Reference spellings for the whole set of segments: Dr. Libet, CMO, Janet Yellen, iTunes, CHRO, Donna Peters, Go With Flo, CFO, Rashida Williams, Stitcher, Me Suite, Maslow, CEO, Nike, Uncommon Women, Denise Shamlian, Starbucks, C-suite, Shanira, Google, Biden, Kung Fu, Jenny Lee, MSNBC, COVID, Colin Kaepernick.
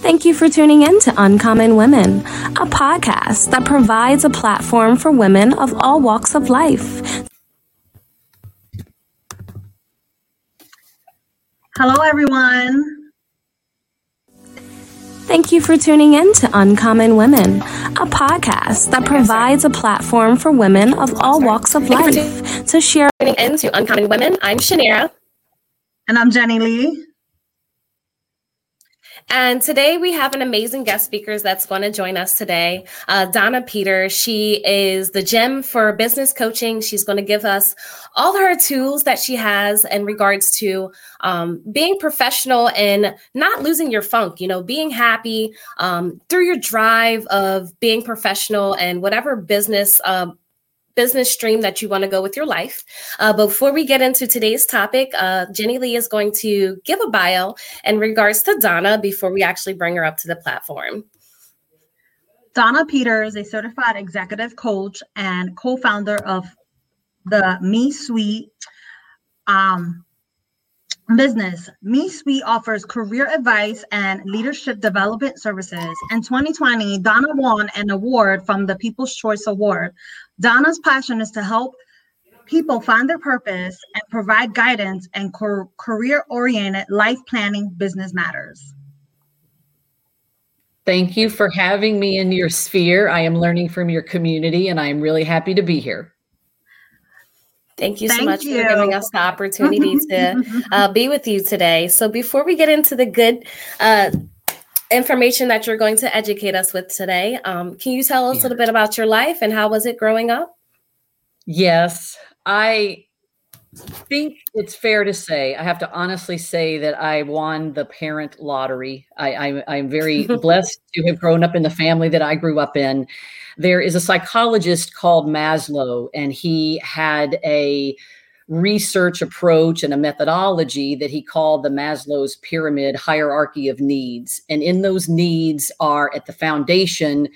Thank you for tuning in to Uncommon Women, a podcast that provides a platform for women of all walks of life. Hello, everyone. Thank you for tuning in to Uncommon Women, a podcast that provides a platform for women of all walks of life to share. Tuning in to Uncommon Women, I'm Shanira. And I'm Jenny Lee. And today we have an amazing guest speaker that's going to join us today, Donna Peters. She is the gem for business coaching. She's going to give us all her tools that she has in regards to being professional and not losing your funk, you know, being happy through your drive of being professional and whatever business stream that you want to go with your life. Before we get into today's topic, Jenny Lee is going to give a bio in regards to Donna before we actually bring her up to the platform. Donna Peters is a certified executive coach and co-founder of the Me Suite business. Me Suite offers career advice and leadership development services. In 2020, Donna won an award from the People's Choice Award. Donna's passion is to help people find their purpose and provide guidance and career-oriented life planning business matters. Thank you for having me in your sphere. I am learning from your community, and I am really happy to be here. Thank you so much for giving us the opportunity to be with you today. So before we get into the good information that you're going to educate us with today, can you tell us a little bit about your life and how was it growing up? Yes, I think it's fair to say, I have to honestly say that I won the parent lottery. I'm very blessed to have grown up in the family that I grew up in. There is a psychologist called Maslow, and he had a research approach and a methodology that he called the Maslow's pyramid hierarchy of needs. And in those needs are at the foundation,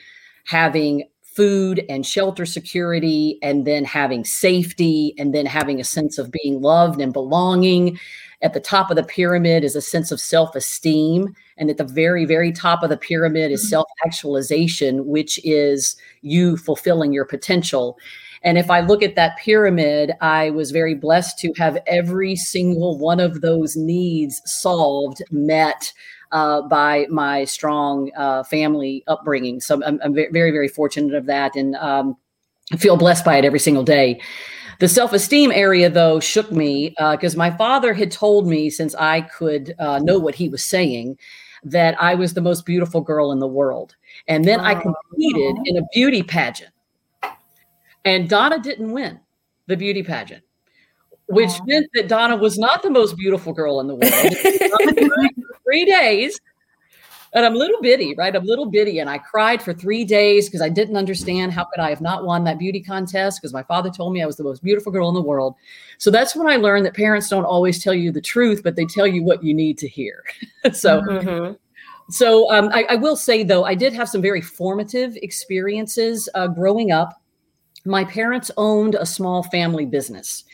having food and shelter security, and then having safety, and then having a sense of being loved and belonging. At the top of the pyramid is a sense of self-esteem. And at the very, very top of the pyramid is self-actualization, which is you fulfilling your potential. And if I look at that pyramid, I was very blessed to have every single one of those needs solved, met by my strong family upbringing. So I'm very, very fortunate of that, and I feel blessed by it every single day. The self-esteem area, though, shook me because my father had told me, since I could know what he was saying, that I was the most beautiful girl in the world. And then I competed in a beauty pageant. And Donna didn't win the beauty pageant, which meant that Donna was not the most beautiful girl in the world. For 3 days. And I'm little bitty, right? I'm little bitty. And I cried for 3 days because I didn't understand how could I have not won that beauty contest, because my father told me I was the most beautiful girl in the world. So that's when I learned that parents don't always tell you the truth, but they tell you what you need to hear. So I will say, though, I did have some very formative experiences growing up. My parents owned a small family business,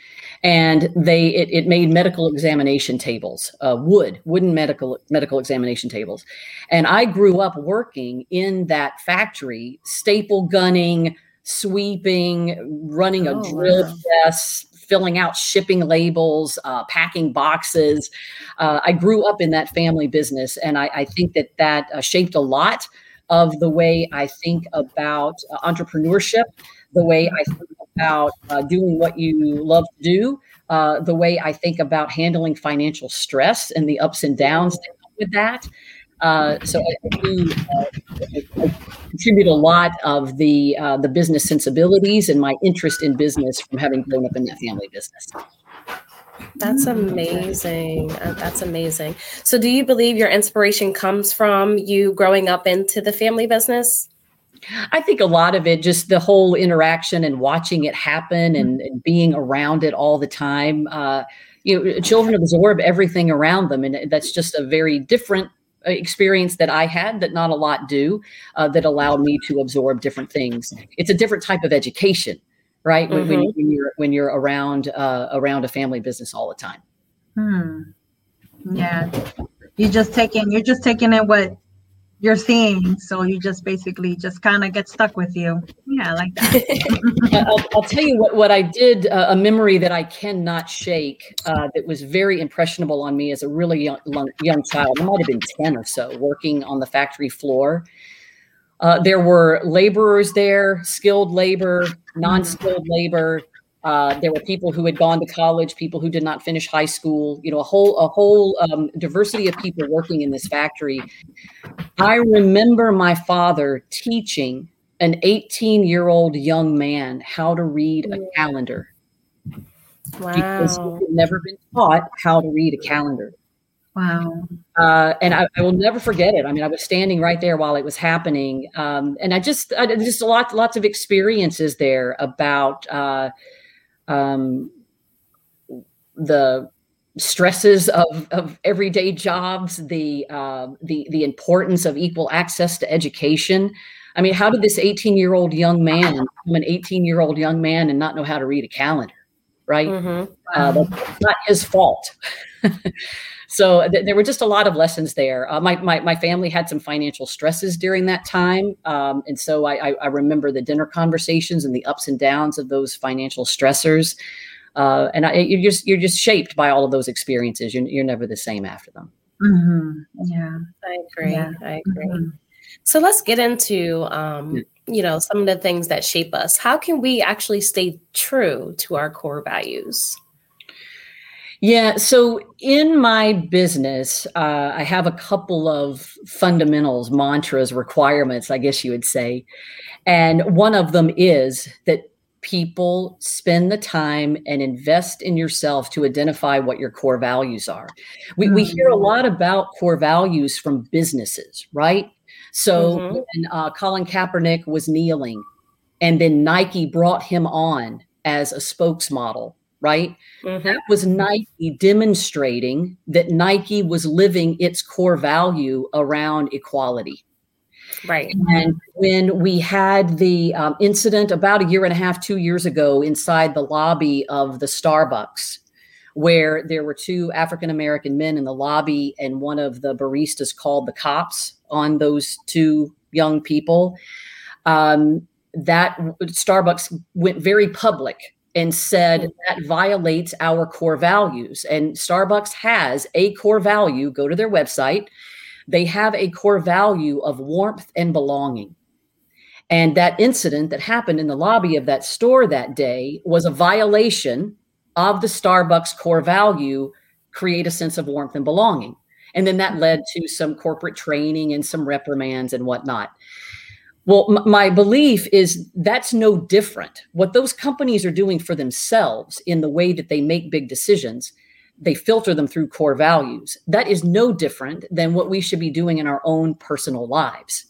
and it made medical examination tables, wooden medical examination tables. And I grew up working in that factory, staple gunning, sweeping, running a drill press, filling out shipping labels, packing boxes. I grew up in that family business, and I think that shaped a lot of the way I think about entrepreneurship, the way I think about doing what you love to do, the way I think about handling financial stress and the ups and downs that come with that. So I contribute a lot of the business sensibilities and my interest in business from having grown up in that family business. That's amazing. That's amazing. So do you believe your inspiration comes from you growing up into the family business? I think a lot of it, just the whole interaction and watching it happen and being around it all the time. Children absorb everything around them. And that's just a very different experience that I had that not a lot do, that allowed me to absorb different things. It's a different type of education, right? When you're around, around a family business all the time. Yeah. You're just taking in what you're seeing. So you just basically just kind of get stuck with you. Yeah, I like that. I'll tell you what I did, a memory that I cannot shake that was very impressionable on me as a really young child. I might have been 10 or so, working on the factory floor. There were laborers there, skilled labor, non-skilled labor. There were people who had gone to college, people who did not finish high school, you know, a whole diversity of people working in this factory. I remember my father teaching an 18-year-old young man how to read a calendar. Wow. Because he had never been taught how to read a calendar. Wow. And I will never forget it. I mean, I was standing right there while it was happening. And I just lots of experiences there about the stresses of everyday jobs, the importance of equal access to education. I mean, how did this 18-year-old young man become an 18-year-old young man and not know how to read a calendar, right? Mm-hmm. That's not his fault. So there were just a lot of lessons there. My family had some financial stresses during that time. And so I remember the dinner conversations and the ups and downs of those financial stressors. And you're just shaped by all of those experiences. You're never the same after them. Mm-hmm. Yeah, I agree. Yeah. I agree. Mm-hmm. So let's get into, you know, some of the things that shape us. How can we actually stay true to our core values? Yeah. So in my business, I have a couple of fundamentals, mantras, requirements, I guess you would say. And one of them is that people spend the time and invest in yourself to identify what your core values are. We hear a lot about core values from businesses, right? So when, Colin Kaepernick was kneeling and then Nike brought him on as a spokesmodel. Right? Mm-hmm. That was Nike demonstrating that Nike was living its core value around equality. Right. And when we had the incident about 2 years ago inside the lobby of the Starbucks, where there were two African-American men in the lobby and one of the baristas called the cops on those two young people, that Starbucks went very public and said that violates our core values. And Starbucks has a core value. Go to their website. They have a core value of warmth and belonging. And that incident that happened in the lobby of that store that day was a violation of the Starbucks core value, create a sense of warmth and belonging. And then that led to some corporate training and some reprimands and whatnot. Well, my belief is that's no different. What those companies are doing for themselves in the way that they make big decisions, they filter them through core values. That is no different than what we should be doing in our own personal lives.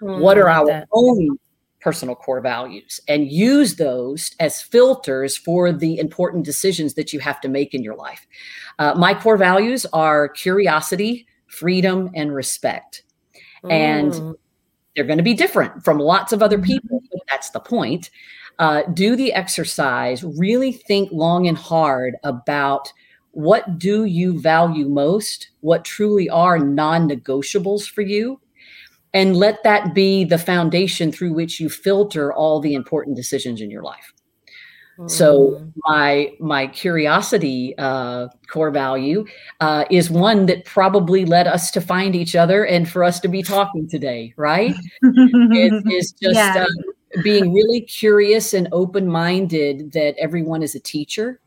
What are our own personal core values? And use those as filters for the important decisions that you have to make in your life. My core values are curiosity, freedom, and respect. And they're going to be different from lots of other people. But that's the point. Do the exercise. Really think long and hard about what do you value most, what truly are non-negotiables for you, and let that be the foundation through which you filter all the important decisions in your life. So my curiosity core value is one that probably led us to find each other and for us to be talking today, right? It's just being really curious and open-minded that everyone is a teacher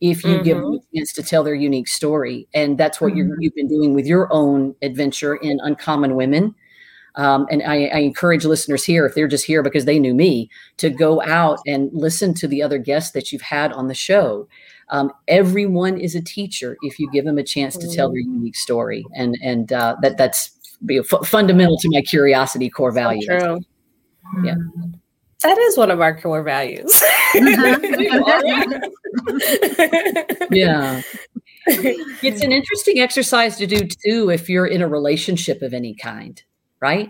if you give them a chance to tell their unique story. And that's what you've been doing with your own adventure in Uncommon Women. And I encourage listeners here, if they're just here because they knew me, to go out and listen to the other guests that you've had on the show. Everyone is a teacher if you give them a chance to tell their unique story. And that's fundamental to my curiosity core value. So true. Yeah. That is one of our core values. Yeah. It's an interesting exercise to do too if you're in a relationship of any kind. Right.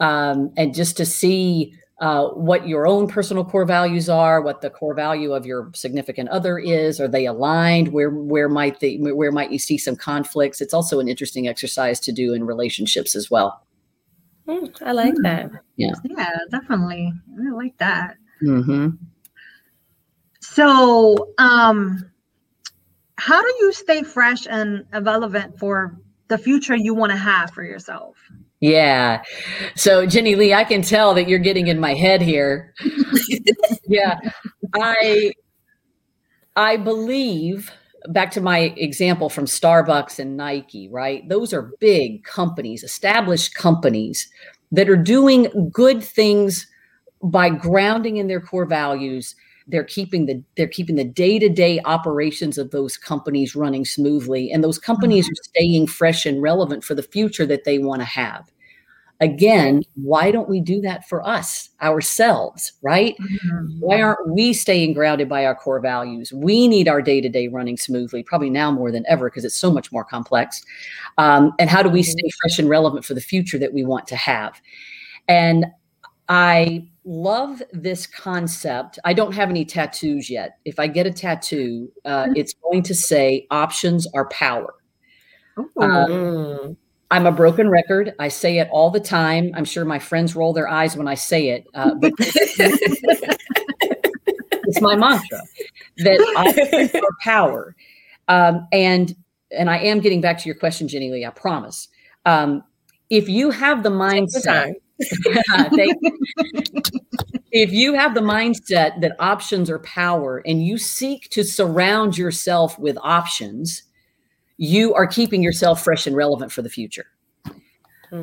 And just to see what your own personal core values are, what the core value of your significant other is. Are they aligned? Where might you see some conflicts? It's also an interesting exercise to do in relationships as well. I like that. Yeah. Yeah, definitely. I like that. Mm-hmm. So, how do you stay fresh and relevant for the future you want to have for yourself? Yeah. So Jenny Lee, I can tell that you're getting in my head here. Yeah. I believe, back to my example from Starbucks and Nike, right? Those are big companies, established companies that are doing good things by grounding in their core values. They're keeping the day-to-day operations of those companies running smoothly, and those companies are staying fresh and relevant for the future that they want to have. Again, why don't we do that for us, ourselves, right? Mm-hmm. Why aren't we staying grounded by our core values? We need our day-to-day running smoothly, probably now more than ever because it's so much more complex. And how do we stay fresh and relevant for the future that we want to have? And I love this concept. I don't have any tattoos yet. If I get a tattoo, it's going to say options are power. I'm a broken record. I say it all the time. I'm sure my friends roll their eyes when I say it, but it's my mantra that options are power. And I am getting back to your question, Jenny Lee, I promise. If you have the mindset, if you have the mindset that options are power and you seek to surround yourself with options, you are keeping yourself fresh and relevant for the future,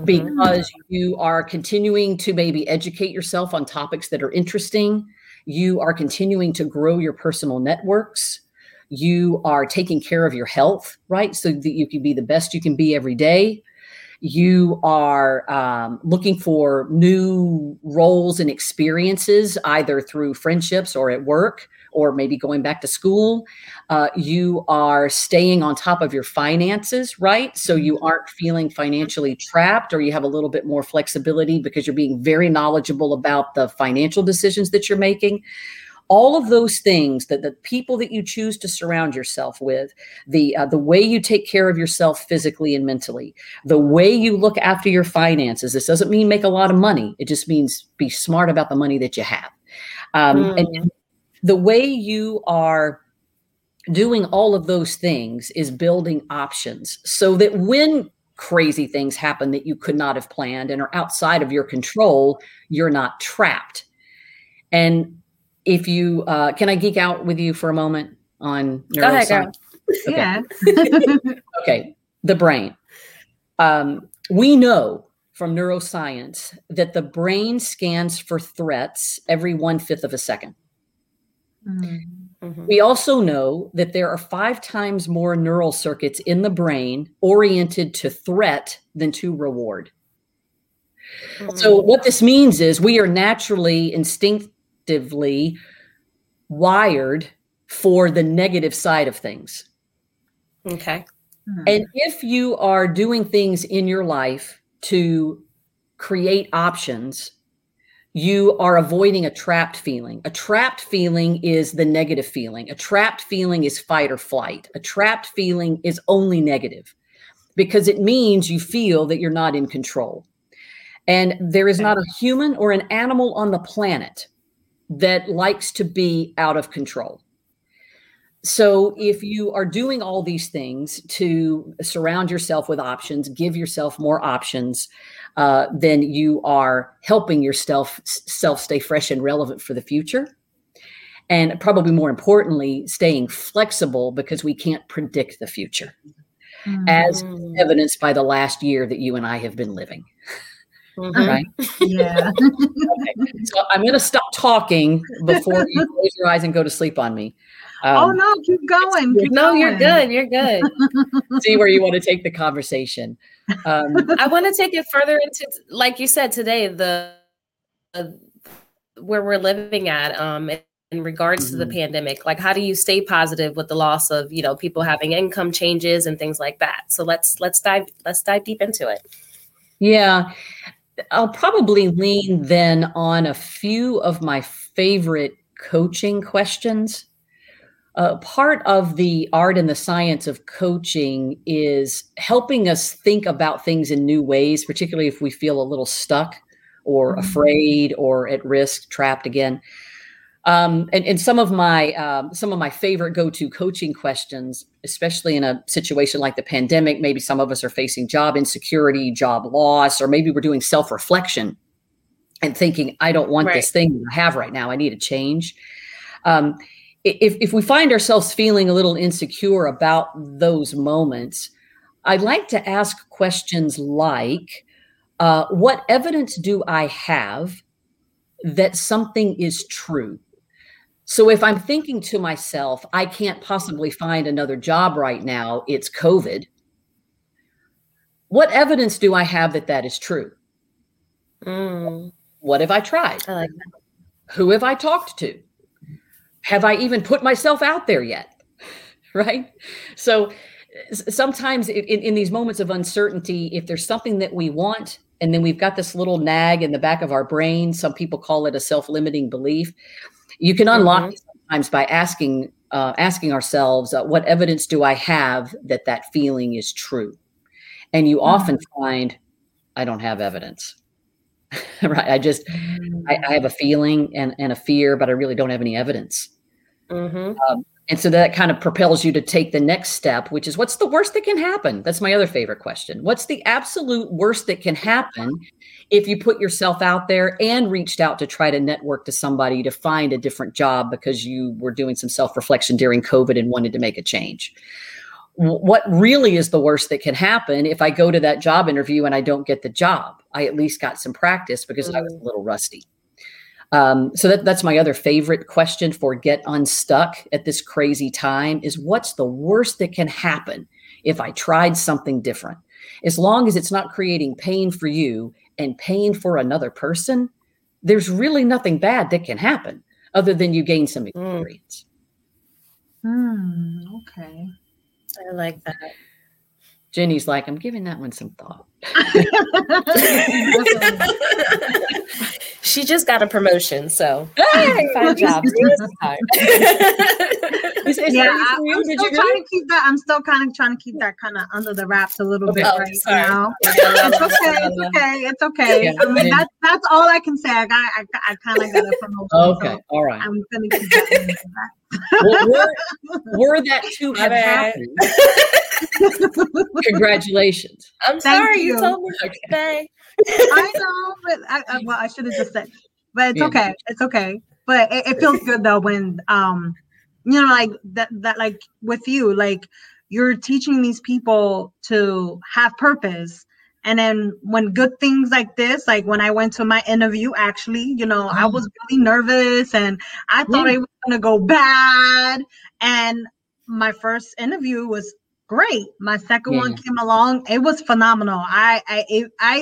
because you are continuing to maybe educate yourself on topics that are interesting. You are continuing to grow your personal networks. You are taking care of your health, right? So that you can be the best you can be every day. You are looking for new roles and experiences, either through friendships or at work, or maybe going back to school. You are staying on top of your finances, right? So you aren't feeling financially trapped, or you have a little bit more flexibility because you're being very knowledgeable about the financial decisions that you're making. All of those things, that the people that you choose to surround yourself with, the way you take care of yourself physically and mentally, the way you look after your finances. This doesn't mean make a lot of money. It just means be smart about the money that you have. And the way you are doing all of those things is building options so that when crazy things happen that you could not have planned and are outside of your control, you're not trapped. And if you, can I geek out with you for a moment on neuroscience? Go ahead, girl. Okay. Yeah. Okay. The brain. We know from neuroscience that the brain scans for threats every 1/5 of a second. Mm-hmm. We also know that there are 5 times more neural circuits in the brain oriented to threat than to reward. Mm-hmm. So what this means is we are naturally, instinctively wired for the negative side of things. Okay. Mm-hmm. And if you are doing things in your life to create options, you are avoiding a trapped feeling. A trapped feeling is the negative feeling. A trapped feeling is fight or flight. A trapped feeling is only negative because it means you feel that you're not in control. And there is not a human or an animal on the planet that likes to be out of control. So if you are doing all these things to surround yourself with options, give yourself more options, then you are helping yourself stay fresh and relevant for the future. And probably more importantly, staying flexible because we can't predict the future, as evidenced by the last year that you and I have been living. Mm-hmm. Right? Yeah. Okay. So I'm going to stop talking before you close your eyes and go to sleep on me. Oh no, keep going. You're good. You're good. See where you want to take the conversation. I want to take it further into, like you said today, the where we're living at in regards to the pandemic. Like, how do you stay positive with the loss of, people having income changes and things like that? So let's dive deep into it. Yeah. I'll probably lean then on a few of my favorite coaching questions. Part of the art and the science of coaching is helping us think about things in new ways, particularly if we feel a little stuck or afraid or at risk, trapped again. And some of my favorite go-to coaching questions, especially in a situation like the pandemic, maybe some of us are facing job insecurity, job loss, or maybe we're doing self-reflection and thinking, I don't want this thing I have right now. I need a change. If we find ourselves feeling a little insecure about those moments, I'd like to ask questions like, what evidence do I have that something is true? So if I'm thinking to myself, I can't possibly find another job right now, it's COVID. What evidence do I have that that is true? What have I tried? I like that. Who have I talked to? Have I even put myself out there yet? Right? So sometimes in these moments of uncertainty, if there's something that we want, and then we've got this little nag in the back of our brain, some people call it a self-limiting belief, you can unlock it sometimes by asking ourselves, what evidence do I have that that feeling is true? And you often find, I don't have evidence, right? I have a feeling and a fear, but I really don't have any evidence. And so that kind of propels you to take the next step, which is, what's the worst that can happen? That's my other favorite question. What's the absolute worst that can happen if you put yourself out there and reached out to try to network to somebody to find a different job because you were doing some self-reflection during COVID and wanted to make a change? What really is the worst that can happen if I go to that job interview and I don't get the job? I at least got some practice because I was a little rusty. So that's my other favorite question for Get Unstuck at this crazy time is, what's the worst that can happen if I tried something different? As long as it's not creating pain for you and pain for another person, there's really nothing bad that can happen other than you gain some experience. Okay. I like that. Jenny's like, I'm giving that one some thought. She just got a promotion, so fine job. I'm still kind of trying to keep that kind of under the wraps a little bit now. It's okay. Yeah, I mean, that's all I can say. I kind of got a promotion. Okay, so all right. I'm gonna keep that under the wraps. Well, were that to have happened, congratulations. I'm sorry you told me today. I know, but I should have just said. But it's okay. It's okay. But it feels good though when you know, like that like with you, like you're teaching these people to have purpose. And then when good things like this, like when I went to my interview, actually, you know, I was really nervous and I thought it was going to go bad. And my first interview was great. My second one came along. It was phenomenal. I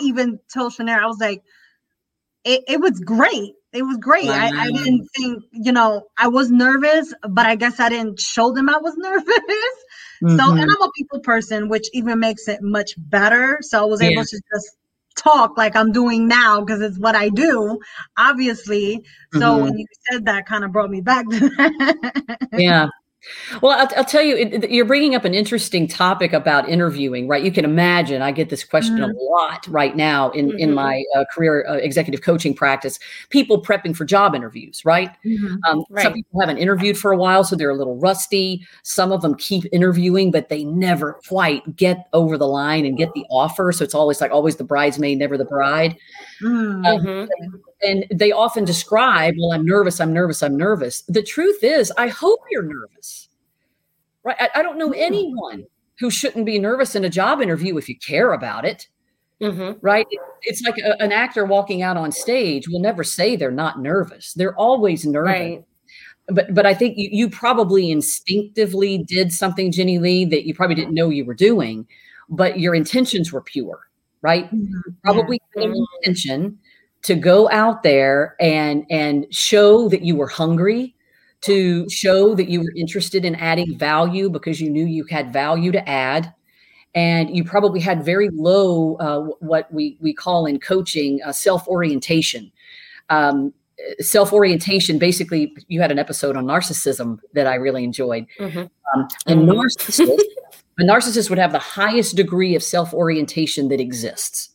even told Shanair, I was like, it was great. It was great. Wow. I didn't think, you know, I was nervous, but I guess I didn't show them I was nervous. So, and I'm a people person, which even makes it much better. So I was able to just talk like I'm doing now because it's what I do, obviously. So when you said that, kind of brought me back to that. Yeah. Well, I'll tell you, you're bringing up an interesting topic about interviewing, right? You can imagine I get this question a lot right now in my career executive coaching practice, people prepping for job interviews, right? Some people haven't interviewed for a while, so they're a little rusty. Some of them keep interviewing, but they never quite get over the line and get the offer. So it's always the bridesmaid, never the bride. And they often describe, well, I'm nervous. The truth is, I hope you're nervous, right? I don't know anyone who shouldn't be nervous in a job interview if you care about it, right? It's like an actor walking out on stage will never say they're not nervous. They're always nervous. Right. But I think you probably instinctively did something, Jenny Lee, that you probably didn't know you were doing, but your intentions were pure, right? Probably an intention to go out there and show that you were hungry, to show that you were interested in adding value because you knew you had value to add. And you probably had very low, what we call in coaching, self-orientation. self-orientation. Basically, you had an episode on narcissism that I really enjoyed. A narcissist would have the highest degree of self-orientation that exists.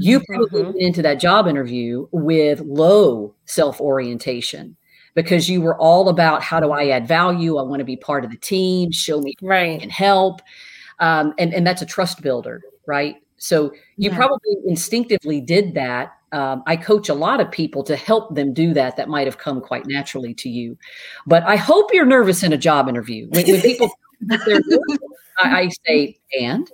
You probably went into that job interview with low self-orientation because you were all about, how do I add value? I want to be part of the team. Show me I can help. And that's a trust builder, right? So you probably instinctively did that. I coach a lot of people to help them do that. That might have come quite naturally to you. But I hope you're nervous in a job interview. When people that they're nervous, I say, and?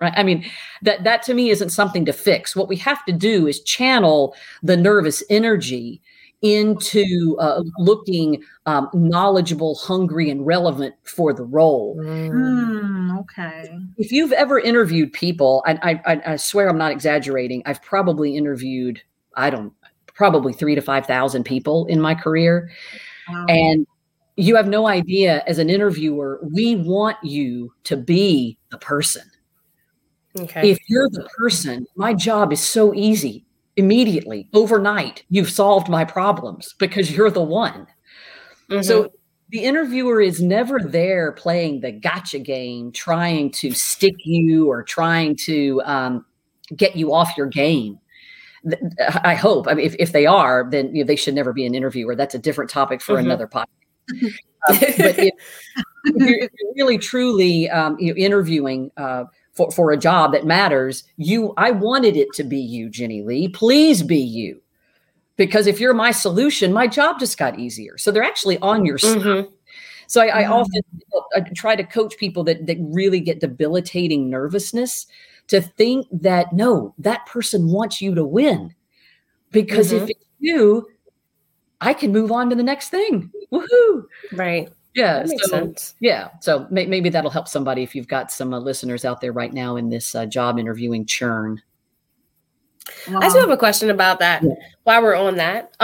Right? I mean, that to me isn't something to fix. What we have to do is channel the nervous energy into looking knowledgeable, hungry, and relevant for the role. Okay. If you've ever interviewed people, and I swear I'm not exaggerating, I've probably interviewed, probably 3,000 to 5,000 people in my career. Wow. And you have no idea, as an interviewer, we want you to be the person. Okay. If you're the person, my job is so easy. Immediately, overnight, you've solved my problems because you're the one. Mm-hmm. So the interviewer is never there playing the gotcha game, trying to stick you or trying to get you off your game. I hope. I mean, if they are, then they should never be an interviewer. That's a different topic for another podcast. But if you're really, truly interviewing for a job that matters, I wanted it to be you, Jenny Lee. Please be you. Because if you're my solution, my job just got easier. So they're actually on your side. So I often try to coach people that really get debilitating nervousness to think that, no, that person wants you to win. Because if it's you, I can move on to the next thing. Woohoo. Right. Yeah. That makes sense. Yeah. So maybe that'll help somebody if you've got some listeners out there right now in this job interviewing churn. I do have a question about that. Yeah. While we're on that,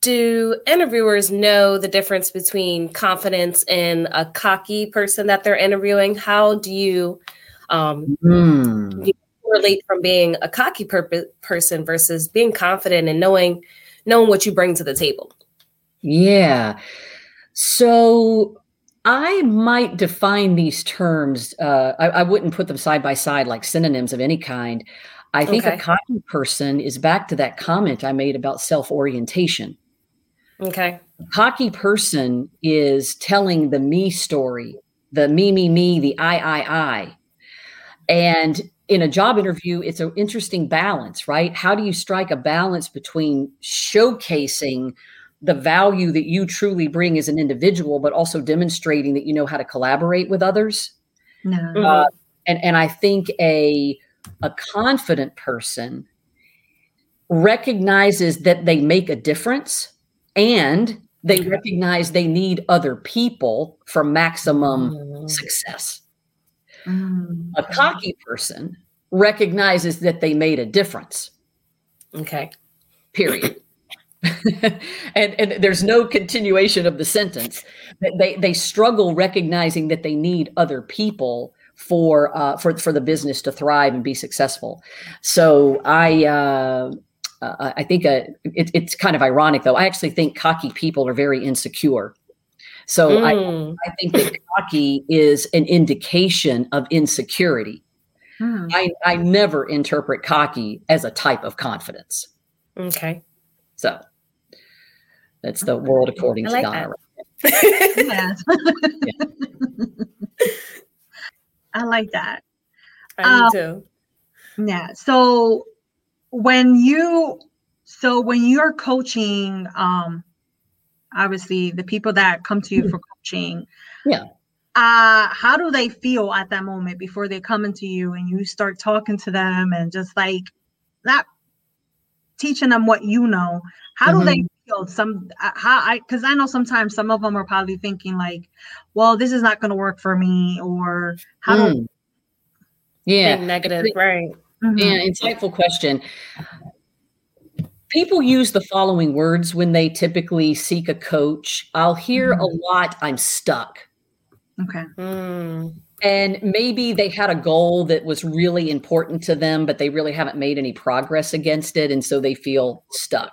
do interviewers know the difference between confidence and a cocky person that they're interviewing? How do you correlate from being a cocky person versus being confident and knowing what you bring to the table? Yeah. So I might define these terms. I wouldn't put them side by side like synonyms of any kind. I think a cocky person is back to that comment I made about self-orientation. Okay. A cocky person is telling the me story, the me, the I. And in a job interview, it's an interesting balance, right? How do you strike a balance between showcasing the value that you truly bring as an individual, but also demonstrating that you know how to collaborate with others? And I think a confident person recognizes that they make a difference, and they recognize they need other people for maximum success. A cocky person recognizes that they made a difference. Okay. Period. and there's no continuation of the sentence. They struggle recognizing that they need other people for the business to thrive and be successful. So I think it's kind of ironic, though. I actually think cocky people are very insecure. So I think that cocky is an indication of insecurity. I never interpret cocky as a type of confidence. Okay. So. That's the world according to Donna. Yeah. I like that. I do too. Yeah. So when you're coaching, obviously the people that come to you for coaching, how do they feel at that moment before they come into you and you start talking to them and just like not teaching them what you know? How do they feel? Because I know sometimes some of them are probably thinking like, well, this is not going to work for me, or how do negative, right? Insightful question. People use the following words when they typically seek a coach. I'll hear a lot, I'm stuck. Okay. And maybe they had a goal that was really important to them, but they really haven't made any progress against it. And so they feel stuck.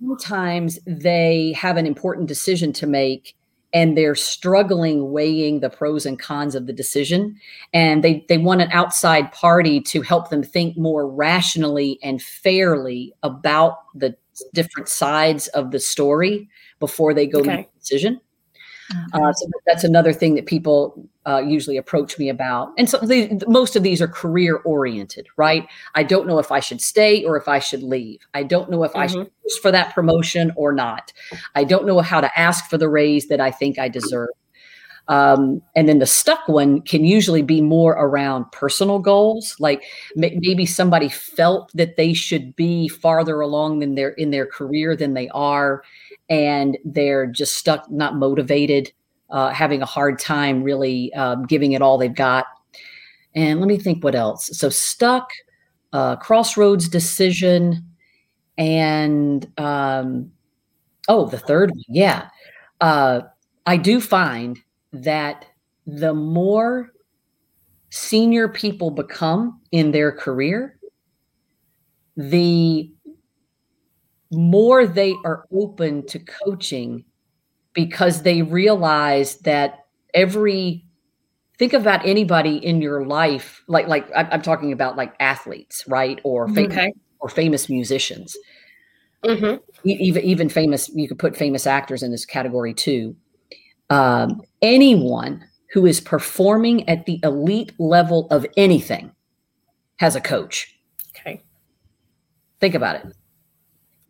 Sometimes they have an important decision to make and they're struggling weighing the pros and cons of the decision. And they want an outside party to help them think more rationally and fairly about the different sides of the story before they go to the decision. So that's another thing that people usually approach me about. And so most of these are career oriented, right? I don't know if I should stay or if I should leave. I don't know if I should push for that promotion or not. I don't know how to ask for the raise that I think I deserve. And then the stuck one can usually be more around personal goals. Like maybe somebody felt that they should be farther along than they're in their career than they are. And they're just stuck, not motivated, having a hard time really giving it all they've got. And let me think what else. So stuck, crossroads decision, and the third one. Yeah. I do find that the more senior people become in their career, the more they are open to coaching because they realize that think about anybody in your life, like I'm talking about like athletes, right? Or famous musicians, even famous, you could put famous actors in this category too. Anyone who is performing at the elite level of anything has a coach. Okay. Think about it.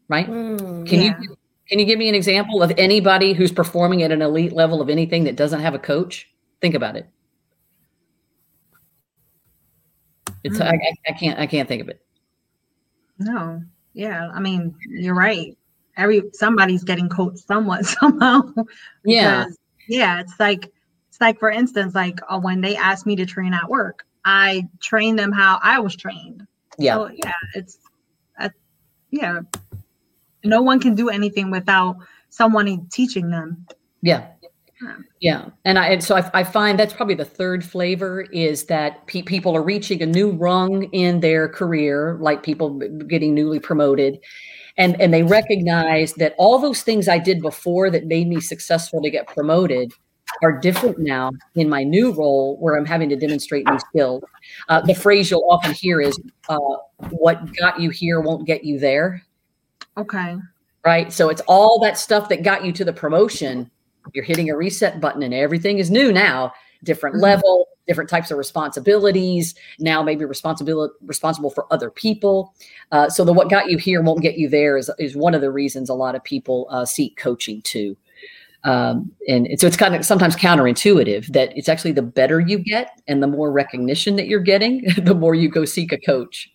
Right? Can you give me an example of anybody who's performing at an elite level of anything that doesn't have a coach? Think about it. It's I can't think of it. No. Yeah. I mean, you're right. Somebody's getting coached somewhat somehow. Because, it's like for instance, like when they asked me to train at work, I trained them how I was trained. Yeah. So, no one can do anything without someone teaching them. Yeah. Yeah. And so I find that's probably the third flavor is that people are reaching a new rung in their career, like people getting newly promoted. And they recognize that all those things I did before that made me successful to get promoted are different now in my new role where I'm having to demonstrate new skills. The phrase you'll often hear is, what got you here won't get you there. Okay. Right. So it's all that stuff that got you to the promotion. You're hitting a reset button and everything is new now. Different level, different types of responsibilities. Now maybe responsible for other people. So the what got you here won't get you there is one of the reasons a lot of people seek coaching too. And so it's kind of sometimes counterintuitive that it's actually the better you get and the more recognition that you're getting, the more you go seek a coach,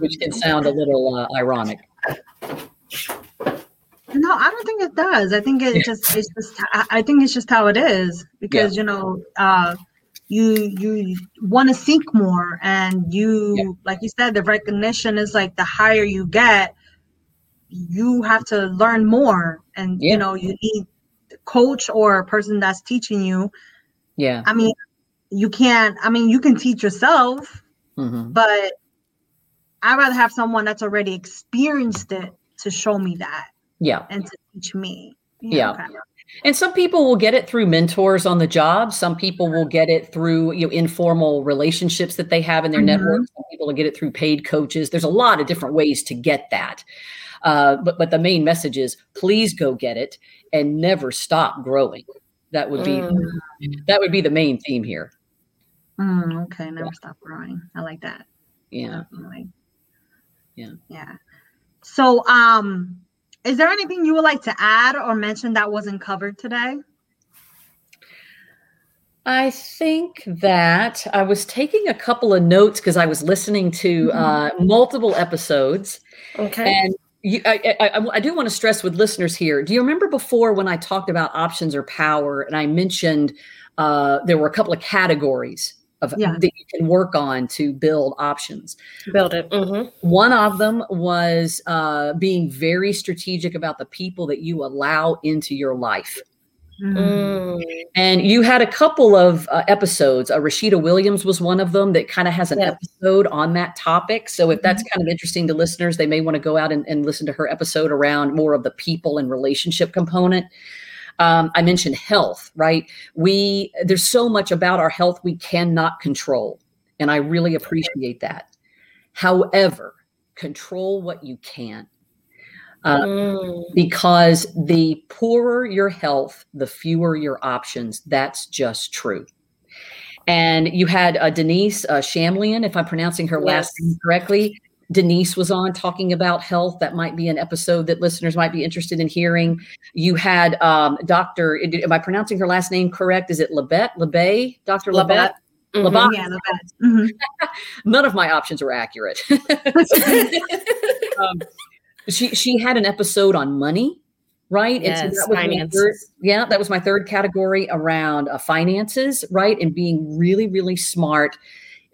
which can sound a little ironic. No, I don't think it does. I think it's just how it is because, you want to seek more and like you said, the recognition is like the higher you get, you have to learn more and, you need a coach or a person that's teaching you. Yeah. I mean, you can teach yourself, but I'd rather have someone that's already experienced it to show me that. Yeah. And to teach me. Okay. And some people will get it through mentors on the job. Some people will get it through informal relationships that they have in their network. Some people will get it through paid coaches. There's a lot of different ways to get that. But the main message is please go get it and never stop growing. That would be the main theme here. Okay. Never stop growing. I like that. Yeah. Definitely. Yeah. Yeah. So, is there anything you would like to add or mention that wasn't covered today? I think that I was taking a couple of notes because I was listening to multiple episodes. Okay. And I do want to stress with listeners here. Do you remember before when I talked about options or power and I mentioned there were a couple of categories that you can work on to build options. Build it. One of them was being very strategic about the people that you allow into your life. Mm. And you had a couple of episodes. Rashida Williams was one of them that kind of has an episode on that topic. So if that's kind of interesting to listeners, they may want to go out and listen to her episode around more of the people and relationship component. I mentioned health, right? There's so much about our health we cannot control. And I really appreciate that. However, control what you can. Because the poorer your health, the fewer your options. That's just true. And you had Denise Shamlian, if I'm pronouncing her last name correctly. Denise was on talking about health. That might be an episode that listeners might be interested in hearing. You had Dr. Am I pronouncing her last name correct? Is it Libet? Dr. Libet? Mm-hmm, yeah, mm-hmm. None of my options were accurate. She had an episode on money, right? Yes, and so that was my third category around finances, right? And being really, really smart,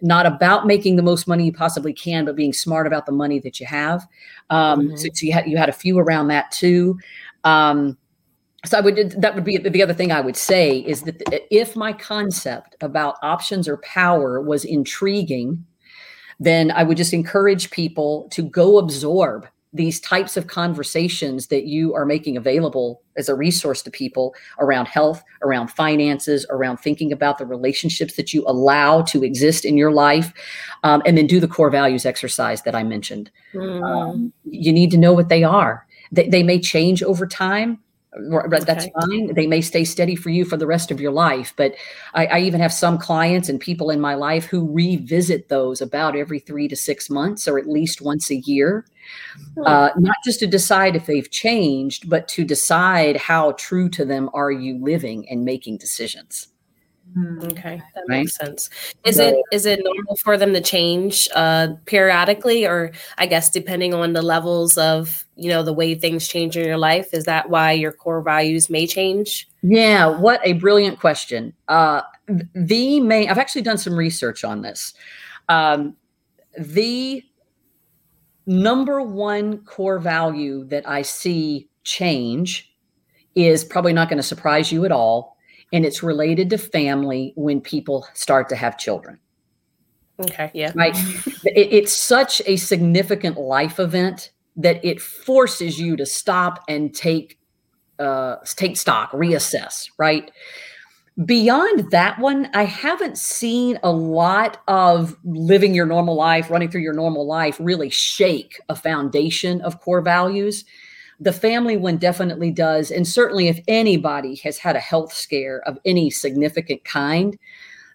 not about making the most money you possibly can, but being smart about the money that you have. So you had a few around that too. So that would be the other thing I would say is that if my concept about options or power was intriguing, then I would just encourage people to go absorb these types of conversations that you are making available as a resource to people around health, around finances, around thinking about the relationships that you allow to exist in your life, and then do the core values exercise that I mentioned. Mm. You need to know what they are. They may change over time, but that's fine. They may stay steady for you for the rest of your life. But I even have some clients and people in my life who revisit those about every 3 to 6 months or at least once a year. Not just to decide if they've changed, but to decide how true to them are you living and making decisions. Okay, that makes sense. Is it normal for them to change periodically, or I guess depending on the levels of the way things change in your life? Is that why your core values may change? Yeah, what a brilliant question. I've actually done some research on this. The number one core value that I see change is probably not going to surprise you at all. And it's related to family when people start to have children. Okay. Yeah. Right. It's such a significant life event that it forces you to stop and take stock, reassess. Right. Beyond that one, I haven't seen a lot of living your normal life, running through your normal life, really shake a foundation of core values. The family one definitely does. And certainly if anybody has had a health scare of any significant kind,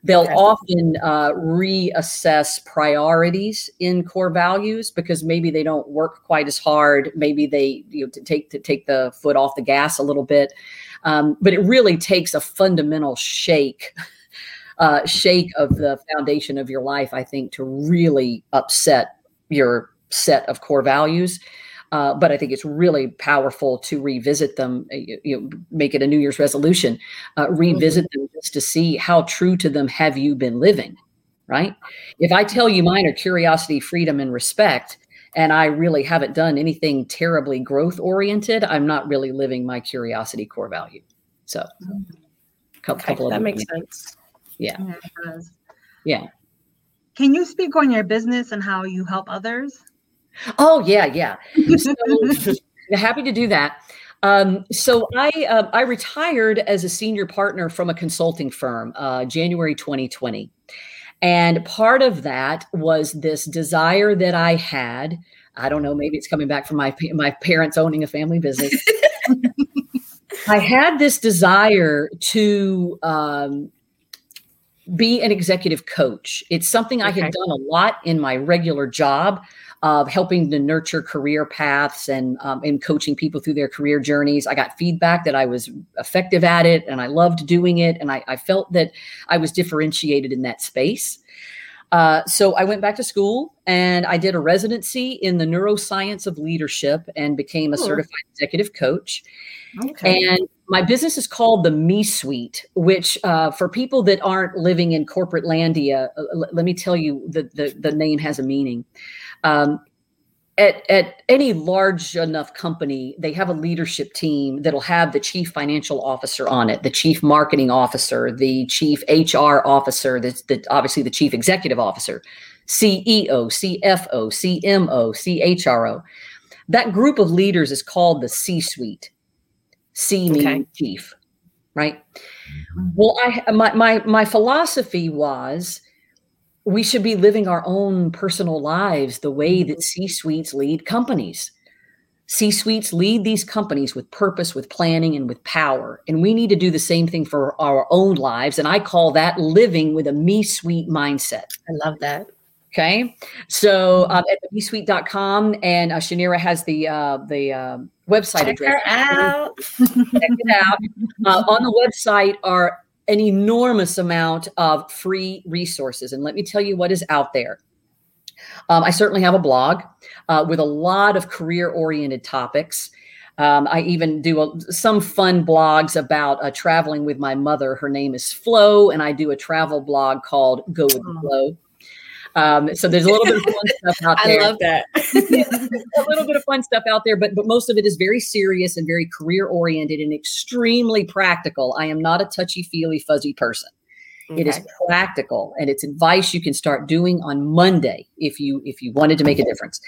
they'll often reassess priorities in core values because maybe they don't work quite as hard. Maybe they take the foot off the gas a little bit. But it really takes a fundamental shake of the foundation of your life, I think, to really upset your set of core values. But I think it's really powerful to revisit them, make it a New Year's resolution, revisit them just to see how true to them have you been living, right? If I tell you mine are curiosity, freedom, and respect, and I really haven't done anything terribly growth-oriented, I'm not really living my curiosity core value. So a couple of that makes sense. Yeah. Yeah, it does. Yeah. Can you speak on your business and how you help others? Oh, yeah. So, happy to do that. So I retired as a senior partner from a consulting firm, January 2020. And part of that was this desire that I had. I don't know, maybe it's coming back from my parents owning a family business. I had this desire to be an executive coach. It's something I had done a lot in my regular job, of helping to nurture career paths and coaching people through their career journeys. I got feedback that I was effective at it and I loved doing it. And I felt that I was differentiated in that space. So I went back to school and I did a residency in the neuroscience of leadership and became a certified executive coach. Okay. And my business is called the Me Suite, which for people that aren't living in corporate landia, let me tell you that the name has a meaning. at any large enough company, they have a leadership team that'll have the chief financial officer on it, the chief marketing officer, the chief HR officer, obviously the chief executive officer, CEO, CFO, CMO, CHRO. That group of leaders is called the C-suite. C meaning chief, right? Well, my philosophy was, we should be living our own personal lives the way that C-suites lead companies. C-suites lead these companies with purpose, with planning, and with power. And we need to do the same thing for our own lives. And I call that living with a Me Suite mindset. I love that. Okay. So at mesuite.com, and Shanira has the website address. Check it out. On the website are an enormous amount of free resources. And let me tell you what is out there. I certainly have a blog with a lot of career-oriented topics. I even do some fun blogs about traveling with my mother. Her name is Flo, and I do a travel blog called Go With Flo. So there's a little bit of fun stuff out there. I love that. A little bit of fun stuff out there, but most of it is very serious and very career oriented and extremely practical. I am not a touchy feely fuzzy person. Okay. It is practical, and it's advice you can start doing on Monday if you wanted to make a difference.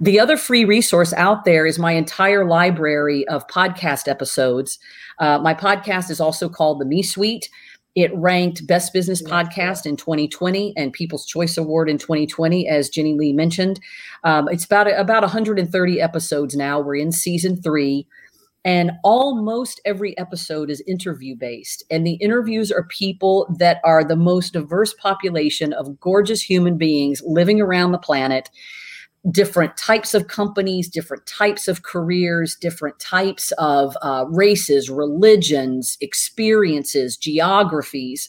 The other free resource out there is my entire library of podcast episodes. My podcast is also called the Me Suite. It ranked Best Business Podcast in 2020 and People's Choice Award in 2020, as Jenny Lee mentioned. It's about 130 episodes now. We're in season 3, and almost every episode is interview-based. And the interviews are people that are the most diverse population of gorgeous human beings living around the planet, different types of companies, different types of careers, different types of races, religions, experiences, geographies.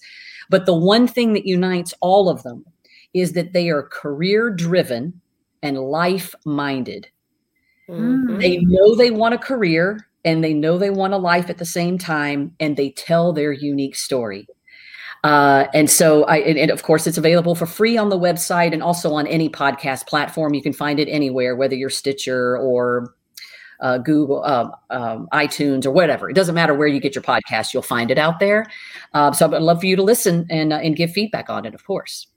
But the one thing that unites all of them is that they are career-driven and life-minded. Mm-hmm. They know they want a career, and they know they want a life at the same time, and they tell their unique story. And of course, it's available for free on the website and also on any podcast platform. You can find it anywhere, whether you're Stitcher or Google, iTunes or whatever. It doesn't matter where you get your podcast. You'll find it out there. So I'd love for you to listen and give feedback on it, of course.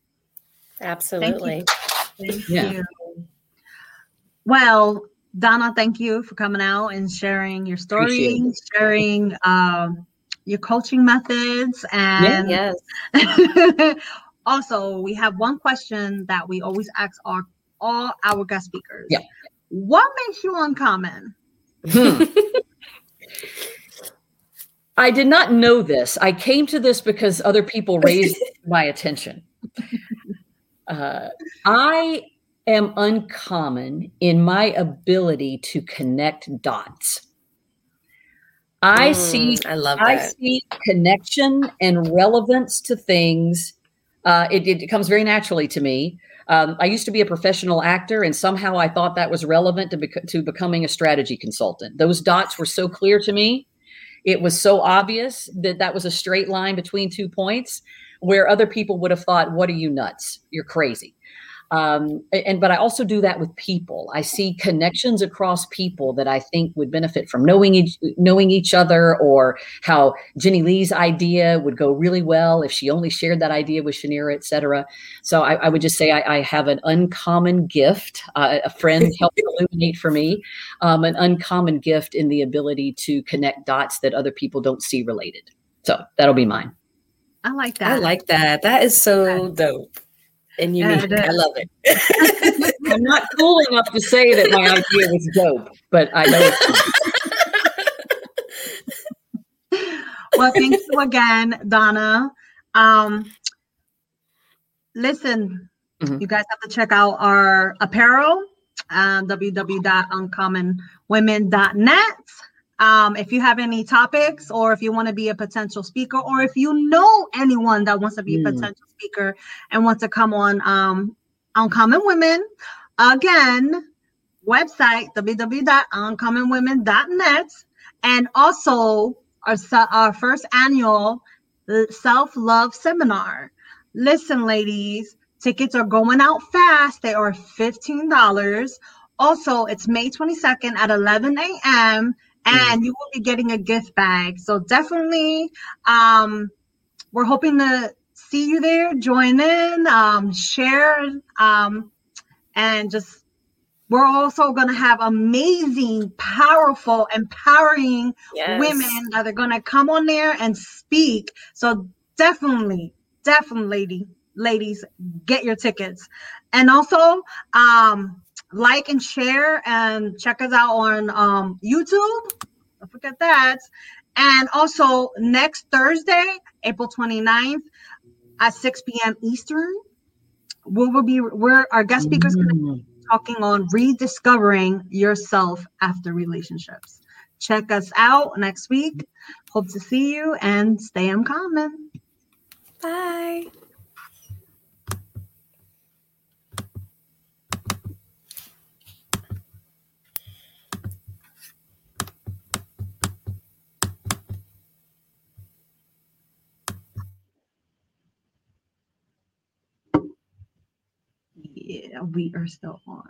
Absolutely. Thank you. Well, Donna, thank you for coming out and sharing your story, sharing your coaching methods, and yes. Also, we have one question that we always ask all our guest speakers. Yeah. What makes you uncommon? I did not know this. I came to this because other people raised my attention. I am uncommon in my ability to connect dots. I see connection and relevance to things. It comes very naturally to me. I used to be a professional actor, and somehow I thought that was relevant to becoming a strategy consultant. Those dots were so clear to me. It was so obvious that was a straight line between 2 points, where other people would have thought, what are you, nuts? You're crazy. But I also do that with people. I see connections across people that I think would benefit from knowing each other, or how Jenny Lee's idea would go really well if she only shared that idea with Shanira, et cetera. So I would just say I have an uncommon gift. A friend helped illuminate for me an uncommon gift in the ability to connect dots that other people don't see related. So that'll be mine. I like that. That is so dope. And you mean, I love it. I'm not cool enough to say that my idea was dope, but I know it's Well, thank you again, Donna. Listen, you guys have to check out our apparel, www.uncommonwomen.net. If you have any topics, or if you want to be a potential speaker, or if you know anyone that wants to be a potential speaker and wants to come on Uncommon Women, again, website www.uncommonwomen.net, and also our first annual self-love seminar. Listen, ladies, tickets are going out fast. They are $15. Also, it's May 22nd at 11 a.m. and you will be getting a gift bag. So definitely, we're hoping to see you there. Join in, share, and just, we're also going to have amazing, powerful, empowering women that are going to come on there and speak. So definitely, ladies, get your tickets. And also, like and share and check us out on YouTube. Don't forget that. And also next Thursday, April 29th at 6 p.m. Eastern, our guest speaker is going to be talking on rediscovering yourself after relationships. Check us out next week. Hope to see you and stay uncommon. Bye. Yeah, we are still on.